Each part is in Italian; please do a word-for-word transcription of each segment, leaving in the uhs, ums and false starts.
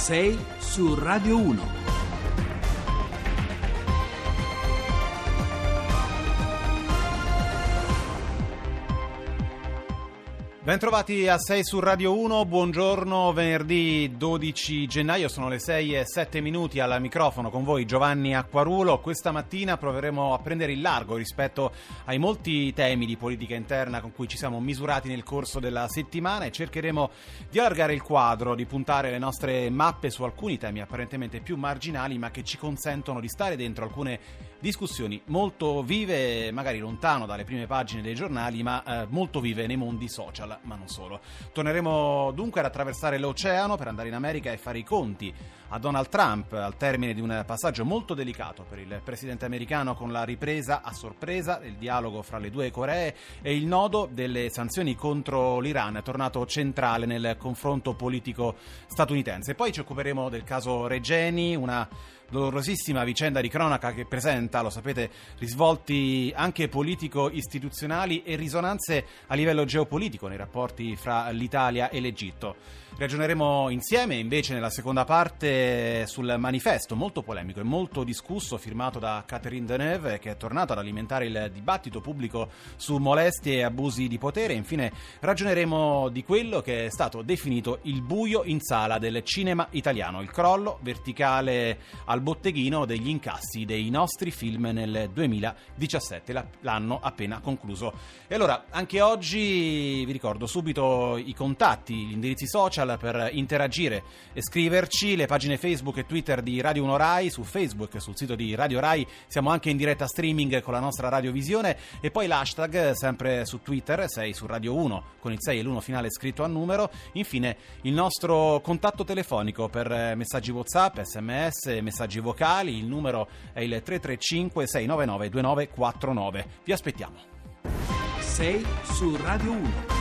sei su Radio uno. Bentrovati a sei su Radio uno, buongiorno, venerdì dodici gennaio, sono le sei e sette minuti, al microfono con voi Giovanni Acquarulo. Questa mattina proveremo a prendere il largo rispetto ai molti temi di politica interna con cui ci siamo misurati nel corso della settimana e cercheremo di allargare il quadro, di puntare le nostre mappe su alcuni temi apparentemente più marginali ma che ci consentono di stare dentro alcune discussioni molto vive, magari lontano dalle prime pagine dei giornali, ma eh, molto vive nei mondi social. Ma non solo. Torneremo dunque ad attraversare l'oceano per andare in America e fare i conti a Donald Trump al termine di un passaggio molto delicato per il presidente americano, con la ripresa a sorpresa del dialogo fra le due Coree e il nodo delle sanzioni contro l'Iran, tornato centrale nel confronto politico statunitense. Poi ci occuperemo del caso Regeni, una dolorosissima vicenda di cronaca che presenta, lo sapete, risvolti anche politico-istituzionali e risonanze a livello geopolitico nei rapporti fra l'Italia e l'Egitto. Ragioneremo insieme invece nella seconda parte sul manifesto molto polemico e molto discusso firmato da Catherine Deneuve, che è tornato ad alimentare il dibattito pubblico su molestie e abusi di potere. Infine ragioneremo di quello che è stato definito il buio in sala del cinema italiano, il crollo verticale al botteghino degli incassi dei nostri film nel duemiladiciassette, l'anno appena concluso. E allora anche oggi vi ricordo subito i contatti, gli indirizzi social per interagire e scriverci, le pagine Facebook e Twitter di Radio uno Rai, su Facebook e sul sito di Radio Rai siamo anche in diretta streaming con la nostra radiovisione, e poi l'hashtag sempre su Twitter sei su Radio uno con il sei e l'uno finale scritto a numero. Infine il nostro contatto telefonico per messaggi WhatsApp, SMS, messaggi vocali, il numero è il tre tre cinque sei nove nove due nove quattro nove. Vi aspettiamo. sei su Radio uno.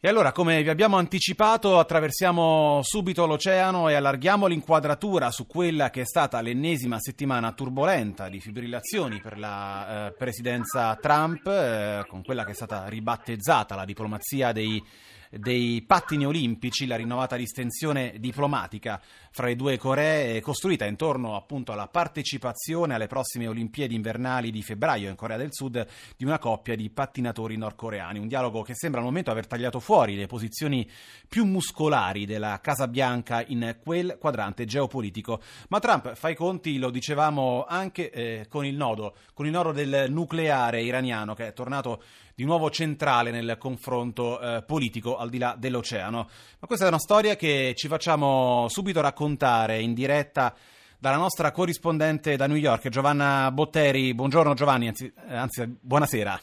E allora, come vi abbiamo anticipato, attraversiamo subito l'oceano e allarghiamo l'inquadratura su quella che è stata l'ennesima settimana turbolenta di fibrillazioni per la eh, presidenza Trump, eh, con quella che è stata ribattezzata la diplomazia dei dei pattini olimpici, la rinnovata distensione diplomatica fra le due Coree costruita intorno appunto alla partecipazione alle prossime Olimpiadi invernali di febbraio in Corea del Sud di una coppia di pattinatori nordcoreani. Un dialogo che sembra al momento aver tagliato fuori le posizioni più muscolari della Casa Bianca in quel quadrante geopolitico, ma Trump fa i conti, lo dicevamo, anche eh, con il nodo con il nodo del nucleare iraniano, che è tornato di nuovo centrale nel confronto eh, politico al di là dell'oceano. Ma questa è una storia che ci facciamo subito raccontare in diretta dalla nostra corrispondente da New York, Giovanna Botteri. Buongiorno Giovanni, anzi, anzi buonasera.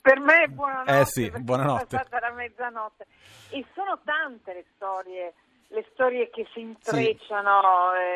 Per me è buonanotte. Eh sì, buonanotte. È passata la mezzanotte. E sono tante le storie, le storie che si intrecciano,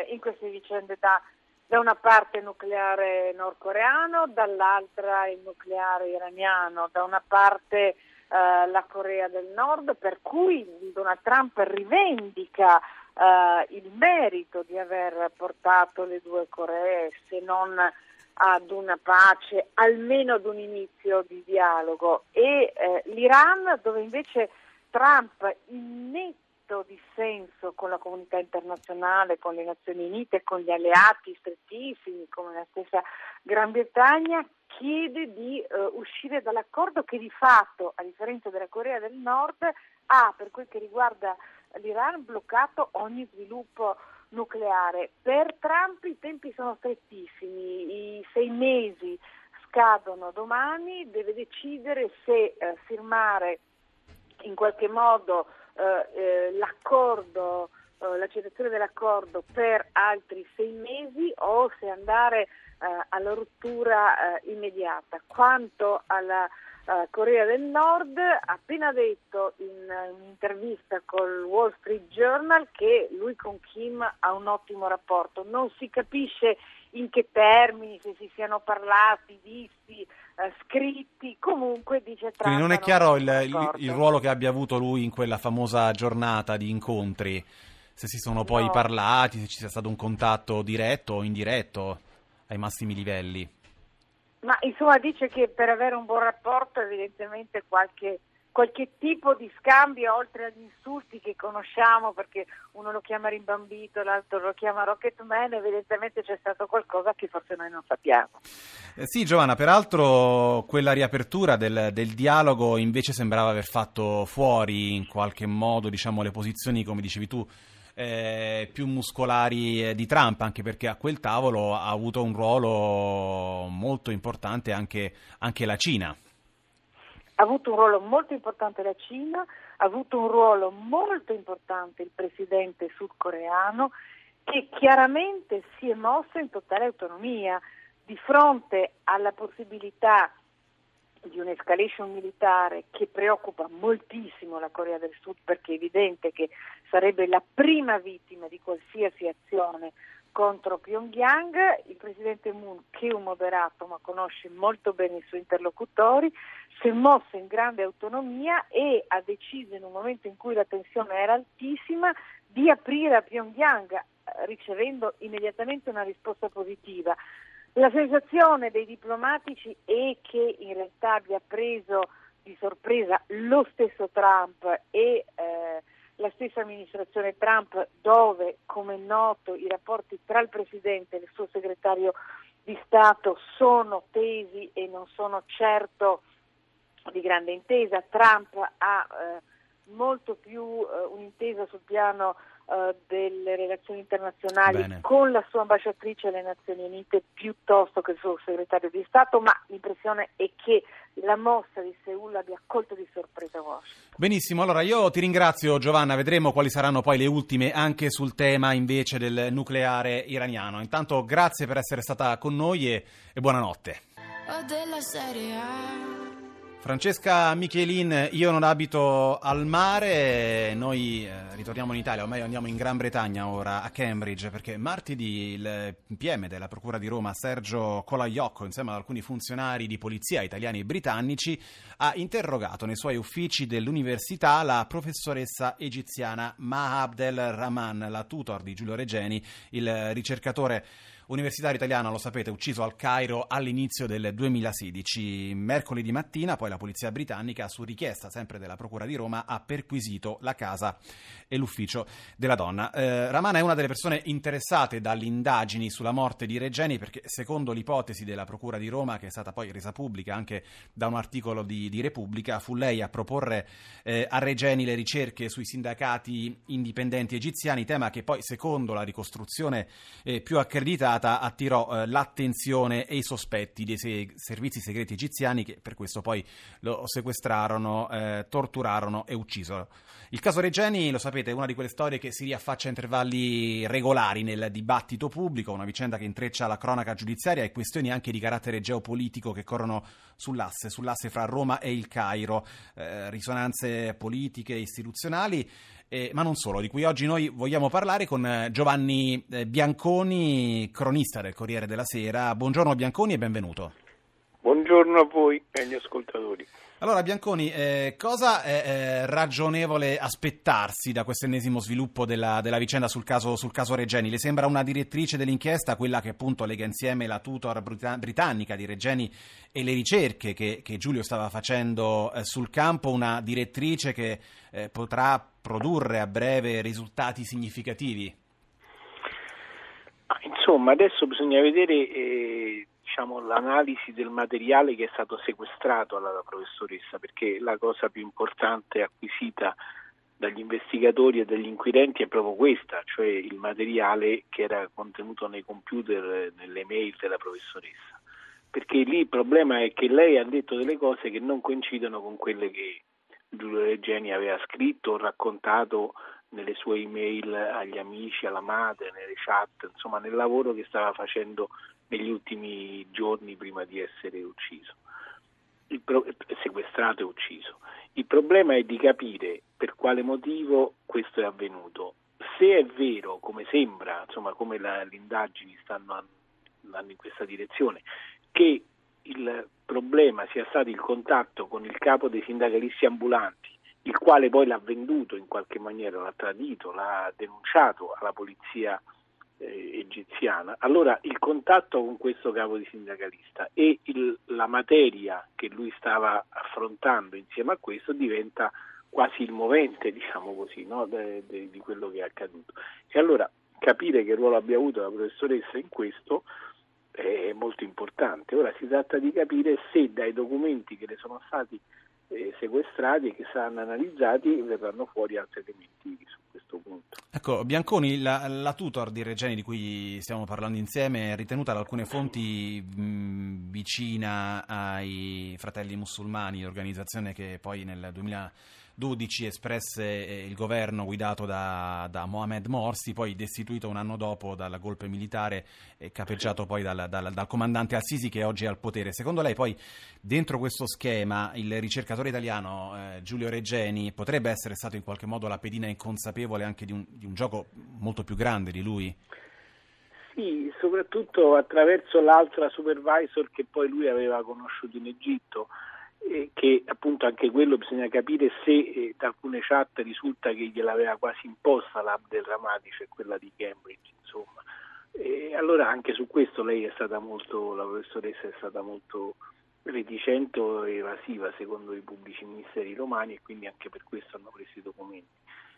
sì, eh, in queste vicende, da, da una parte il nucleare nordcoreano, dall'altra il nucleare iraniano, da una parte Uh, la Corea del Nord, per cui Donald Trump rivendica uh, il merito di aver portato le due Coree, se non ad una pace, almeno ad un inizio di dialogo, e uh, l'Iran, dove invece Trump, in netto dissenso con la comunità internazionale, con le Nazioni Unite, con gli alleati strettissimi come la stessa Gran Bretagna, chiede di uh, uscire dall'accordo che di fatto, a differenza della Corea del Nord, ha, per quel che riguarda l'Iran, bloccato ogni sviluppo nucleare. Per Trump i tempi sono strettissimi, i sei mesi scadono domani, deve decidere se uh, firmare in qualche modo uh, uh, l'accordo, uh, la cessazione dell'accordo per altri sei mesi o se andare alla rottura eh, immediata. Quanto alla eh, Corea del Nord, ha appena detto in uh, un'intervista col Wall Street Journal che lui con Kim ha un ottimo rapporto. Non si capisce in che termini, se si siano parlati, visti, eh, scritti, comunque dice Trump. Quindi non è chiaro non il, il, il ruolo che abbia avuto lui in quella famosa giornata di incontri, se si sono poi no. parlati, se ci sia stato un contatto diretto o indiretto ai massimi livelli. Ma insomma dice che per avere un buon rapporto evidentemente qualche qualche tipo di scambio oltre agli insulti che conosciamo, perché uno lo chiama rimbambito, l'altro lo chiama Rocketman, evidentemente c'è stato qualcosa che forse noi non sappiamo. Eh sì, Giovanna, peraltro quella riapertura del, del dialogo invece sembrava aver fatto fuori in qualche modo, diciamo, le posizioni, come dicevi tu, Eh, più muscolari eh, di Trump, anche perché a quel tavolo ha avuto un ruolo molto importante anche, anche la Cina. Ha avuto un ruolo molto importante la Cina, ha avuto un ruolo molto importante il presidente sudcoreano, che chiaramente si è mosso in totale autonomia di fronte alla possibilità di un'escalation militare che preoccupa moltissimo la Corea del Sud, perché è evidente che sarebbe la prima vittima di qualsiasi azione contro Pyongyang. Il presidente Moon, che è un moderato ma conosce molto bene i suoi interlocutori, si è mosso in grande autonomia e ha deciso, in un momento in cui la tensione era altissima, di aprire a Pyongyang, ricevendo immediatamente una risposta positiva. La sensazione dei diplomatici è che in realtà abbia preso di sorpresa lo stesso Trump e eh, la stessa amministrazione Trump, dove, come è noto, i rapporti tra il Presidente e il suo segretario di Stato sono tesi e non sono certo di grande intesa. Trump ha eh, molto più eh, un'intesa sul piano delle relazioni internazionali Bene. con la sua ambasciatrice alle Nazioni Unite piuttosto che il suo segretario di Stato, ma l'impressione è che la mossa di Seul abbia colto di sorpresa Washington. Benissimo, allora io ti ringrazio, Giovanna, vedremo quali saranno poi le ultime anche sul tema invece del nucleare iraniano. Intanto grazie per essere stata con noi e, e buonanotte. Della serie A. Francesca Michelin, io non abito al mare, noi ritorniamo in Italia, o meglio andiamo in Gran Bretagna ora, a Cambridge, perché martedì il P M della Procura di Roma, Sergio Colaiocco, insieme ad alcuni funzionari di polizia italiani e britannici, ha interrogato nei suoi uffici dell'università la professoressa egiziana Mahabdel Rahman, la tutor di Giulio Regeni, il ricercatore universitario italiano, lo sapete, ucciso al Cairo all'inizio del duemilasedici. Mercoledì mattina poi la polizia britannica, su richiesta sempre della Procura di Roma, ha perquisito la casa e l'ufficio della donna. Eh, Rahman è una delle persone interessate dalle indagini sulla morte di Regeni, perché secondo l'ipotesi della Procura di Roma, che è stata poi resa pubblica anche da un articolo di, di Repubblica, fu lei a proporre eh, a Regeni le ricerche sui sindacati indipendenti egiziani, tema che poi, secondo la ricostruzione eh, più accreditata, attirò eh, l'attenzione e i sospetti dei se- servizi segreti egiziani, che per questo poi lo sequestrarono, eh, torturarono e uccisero. Il caso Regeni, lo sapete, è una di quelle storie che si riaffaccia a intervalli regolari nel dibattito pubblico, una vicenda che intreccia la cronaca giudiziaria e questioni anche di carattere geopolitico che corrono sull'asse, sull'asse fra Roma e il Cairo, eh, risonanze politiche e istituzionali. Eh, ma non solo, di cui oggi noi vogliamo parlare con Giovanni Bianconi, cronista del Corriere della Sera. Buongiorno Bianconi e benvenuto. Buongiorno a voi e agli ascoltatori. Allora Bianconi, eh, cosa è eh, ragionevole aspettarsi da questo ennesimo sviluppo della, della vicenda sul caso, sul caso Regeni? Le sembra una direttrice dell'inchiesta quella che appunto lega insieme la tutor britannica di Regeni e le ricerche che, che Giulio stava facendo eh, sul campo, una direttrice che eh, potrà produrre a breve risultati significativi? Insomma, adesso bisogna vedere eh, diciamo, l'analisi del materiale che è stato sequestrato alla professoressa, perché la cosa più importante acquisita dagli investigatori e dagli inquirenti è proprio questa, cioè il materiale che era contenuto nei computer, nelle mail della professoressa, perché lì il problema è che lei ha detto delle cose che non coincidono con quelle che Giulio Regeni aveva scritto o raccontato nelle sue email agli amici, alla madre, nelle chat, insomma nel lavoro che stava facendo negli ultimi giorni prima di essere ucciso, il pro- sequestrato e ucciso. Il problema è di capire per quale motivo questo è avvenuto. Se è vero, come sembra, insomma come la, le indagini stanno andando in questa direzione, che il problema sia stato il contatto con il capo dei sindacalisti ambulanti, il quale poi l'ha venduto in qualche maniera, l'ha tradito, l'ha denunciato alla polizia eh, egiziana. Allora il contatto con questo capo di sindacalista e il, la materia che lui stava affrontando insieme a questo diventa quasi il movente, diciamo così, no? de, de, di quello che è accaduto. E allora capire che ruolo abbia avuto la professoressa in questo è molto importante. Ora si tratta di capire se dai documenti che le sono stati eh, sequestrati e che saranno analizzati verranno fuori altri elementi su questo punto. Ecco, Bianconi, la, la tutor di Regeni di cui stiamo parlando insieme è ritenuta da alcune fonti mh, vicina ai Fratelli Musulmani, organizzazione che poi nel duemiladodici espresse il governo guidato da, da Mohamed Morsi, poi destituito un anno dopo dal golpe militare e capeggiato poi dal, dal, dal comandante Al-Sisi, che oggi è al potere. Secondo lei poi dentro questo schema il ricercatore italiano eh, Giulio Regeni potrebbe essere stato in qualche modo la pedina inconsapevole anche di un, di un gioco molto più grande di lui? Sì, soprattutto attraverso l'altra supervisor che poi lui aveva conosciuto in Egitto, che appunto anche quello bisogna capire se eh, da alcune chat risulta che gliel'aveva quasi imposta l'Abdel Ramadiche, quella di Cambridge, insomma. E allora anche su questo lei è stata molto, la professoressa è stata molto reticente o evasiva secondo i pubblici ministeri romani, e quindi anche per questo hanno preso i documenti.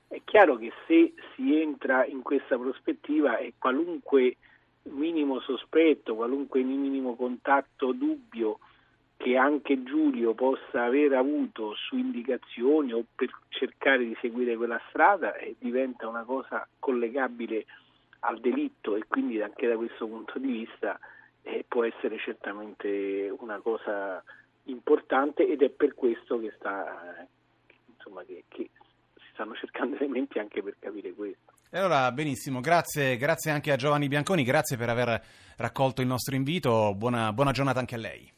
È chiaro che se si entra in questa prospettiva e qualunque minimo sospetto, qualunque minimo contatto dubbio che anche Giulio possa aver avuto su indicazioni o per cercare di seguire quella strada, eh, diventa una cosa collegabile al delitto, e quindi anche da questo punto di vista eh, può essere certamente una cosa importante, ed è per questo che sta insomma che, che si stanno cercando elementi anche per capire questo. E allora benissimo, grazie, grazie anche a Giovanni Bianconi, grazie per aver raccolto il nostro invito, buona, buona giornata anche a lei.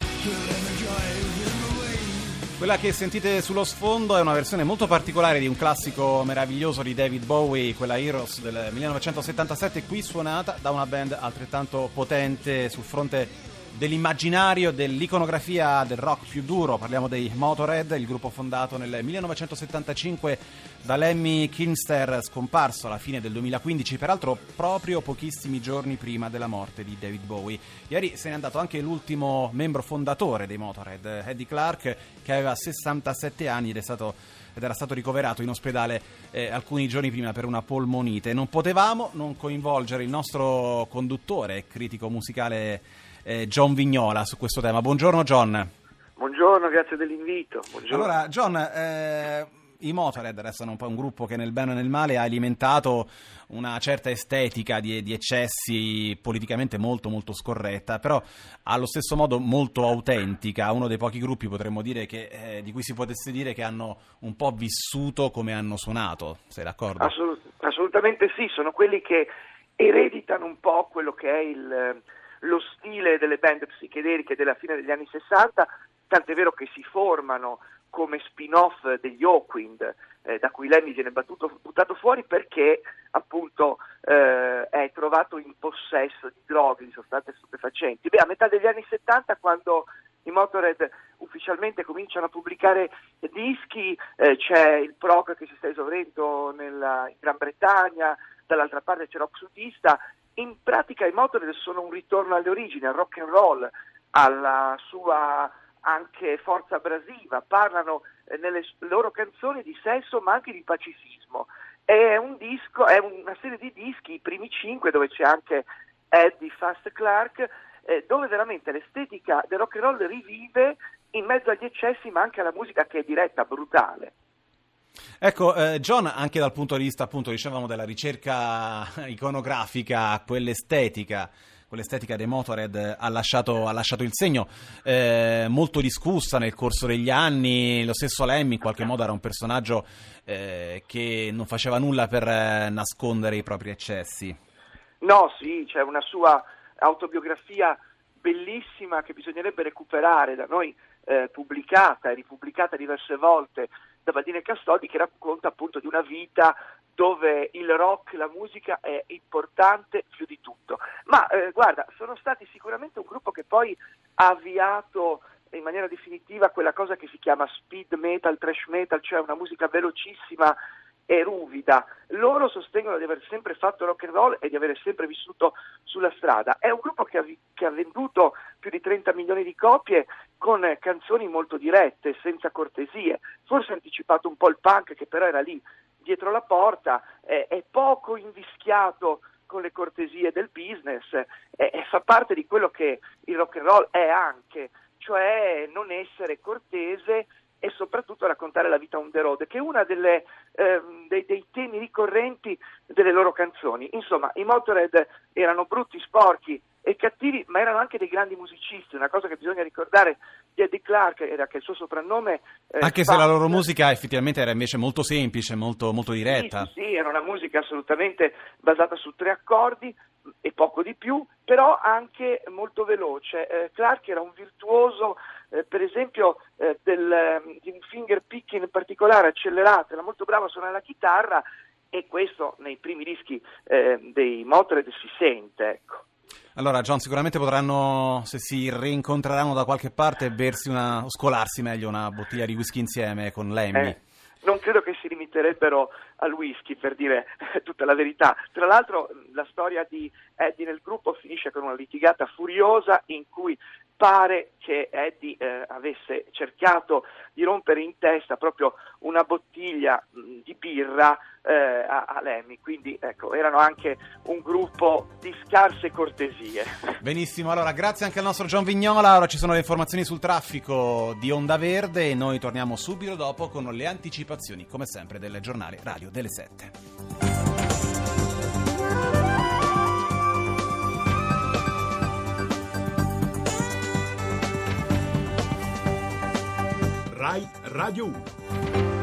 Quella che sentite sullo sfondo è una versione molto particolare di un classico meraviglioso di David Bowie, quella Heroes del millenovecentosettantasette, qui suonata da una band altrettanto potente sul fronte dell'immaginario, dell'iconografia del rock più duro. Parliamo dei Motorhead, il gruppo fondato nel millenovecentosettantacinque da Lemmy Kilmister, scomparso alla fine del duemilaquindici, peraltro proprio pochissimi giorni prima della morte di David Bowie. Ieri se n'è andato anche l'ultimo membro fondatore dei Motorhead, Eddie Clarke, che aveva sessantasette anni ed è stato... ed era stato ricoverato in ospedale eh, alcuni giorni prima per una polmonite. Non potevamo non coinvolgere il nostro conduttore e critico musicale eh, John Vignola su questo tema. Buongiorno John. Buongiorno, grazie dell'invito. Buongiorno. Allora John, eh, i Motorhead restano un po' un gruppo che nel bene e nel male ha alimentato una certa estetica di, di eccessi politicamente molto molto scorretta, però allo stesso modo molto autentica, uno dei pochi gruppi potremmo dire che eh, di cui si potesse dire che hanno un po' vissuto come hanno suonato, sei d'accordo? Assolut- assolutamente sì, sono quelli che ereditano un po' quello che è il, lo stile delle band psichedeliche della fine degli anni sessanta, tant'è vero che si formano come spin-off degli Hawkwind, eh, da cui Lemmy viene battuto, buttato fuori perché appunto eh, è trovato in possesso di droghe, di sostanze stupefacenti. Beh, a metà degli anni settanta, quando i Motorhead ufficialmente cominciano a pubblicare dischi, eh, c'è il prog che si sta esaurendo nella, in Gran Bretagna, dall'altra parte c'è rock sudista. In pratica i Motorhead sono un ritorno alle origini, al rock and roll, alla sua anche forza abrasiva, parlano eh, nelle loro canzoni di sesso ma anche di pacifismo. È un disco, è una serie di dischi, i primi cinque, dove c'è anche Eddie Fast Clarke, eh, dove veramente l'estetica del rock and roll rivive in mezzo agli eccessi ma anche alla musica che è diretta, brutale. Ecco, eh, John, anche dal punto di vista appunto dicevamo della ricerca iconografica, quell'estetica quell'estetica dei Motorhead ha lasciato, ha lasciato il segno, eh, molto discussa nel corso degli anni. Lo stesso Lemmy in qualche modo era un personaggio eh, che non faceva nulla per eh, nascondere i propri eccessi. No, sì, c'è una sua autobiografia bellissima che bisognerebbe recuperare, da noi eh, pubblicata e ripubblicata diverse volte da Baldini e Castoldi, che racconta appunto di una vita dove il rock, la musica è importante più di tutto. Ma eh, guarda, sono stati sicuramente un gruppo che poi ha avviato in maniera definitiva quella cosa che si chiama speed metal, thrash metal, cioè una musica velocissima e ruvida. Loro sostengono di aver sempre fatto rock and roll e di aver sempre vissuto sulla strada. È un gruppo che ha, che ha venduto più di trenta milioni di copie con canzoni molto dirette, senza cortesie, forse ha anticipato un po' il punk, che però era lì dietro la porta, eh, è poco invischiato con le cortesie del business, eh, e fa parte di quello che il rock and roll è anche, cioè non essere cortese e soprattutto raccontare la vita on the road, che è uno eh, dei, dei temi ricorrenti delle loro canzoni. Insomma, i Motorhead erano brutti, sporchi e cattivi, ma erano anche dei grandi musicisti. Una cosa che bisogna ricordare di Eddie Clarke era che il suo soprannome... Eh, anche Spaz- se la loro musica effettivamente era invece molto semplice, molto, molto diretta. Sì, sì, era una musica assolutamente basata su tre accordi e poco di più, però anche molto veloce. Eh, Clarke era un virtuoso, eh, per esempio, eh, del, di un finger picking in particolare accelerato, era molto bravo a suonare la chitarra, e questo nei primi dischi eh, dei Motorhead si sente, ecco. Allora, John, sicuramente potranno, se si rincontreranno da qualche parte, bersi una, o scolarsi meglio una bottiglia di whisky insieme con Lemmy. Eh. Non credo che si limiterebbero al whisky, per dire tutta la verità. Tra l'altro la storia di Eddie nel gruppo finisce con una litigata furiosa in cui pare che Eddie eh, avesse cercato di rompere in testa proprio una bottiglia mh, di birra eh, a, a Lemmy, quindi ecco, erano anche un gruppo di scarse cortesie. Benissimo, allora grazie anche al nostro John Vignola. Ora ci sono le informazioni sul traffico di Onda Verde e noi torniamo subito dopo con le anticipazioni, come sempre, del giornale Radio delle sette. Rai Radio uno.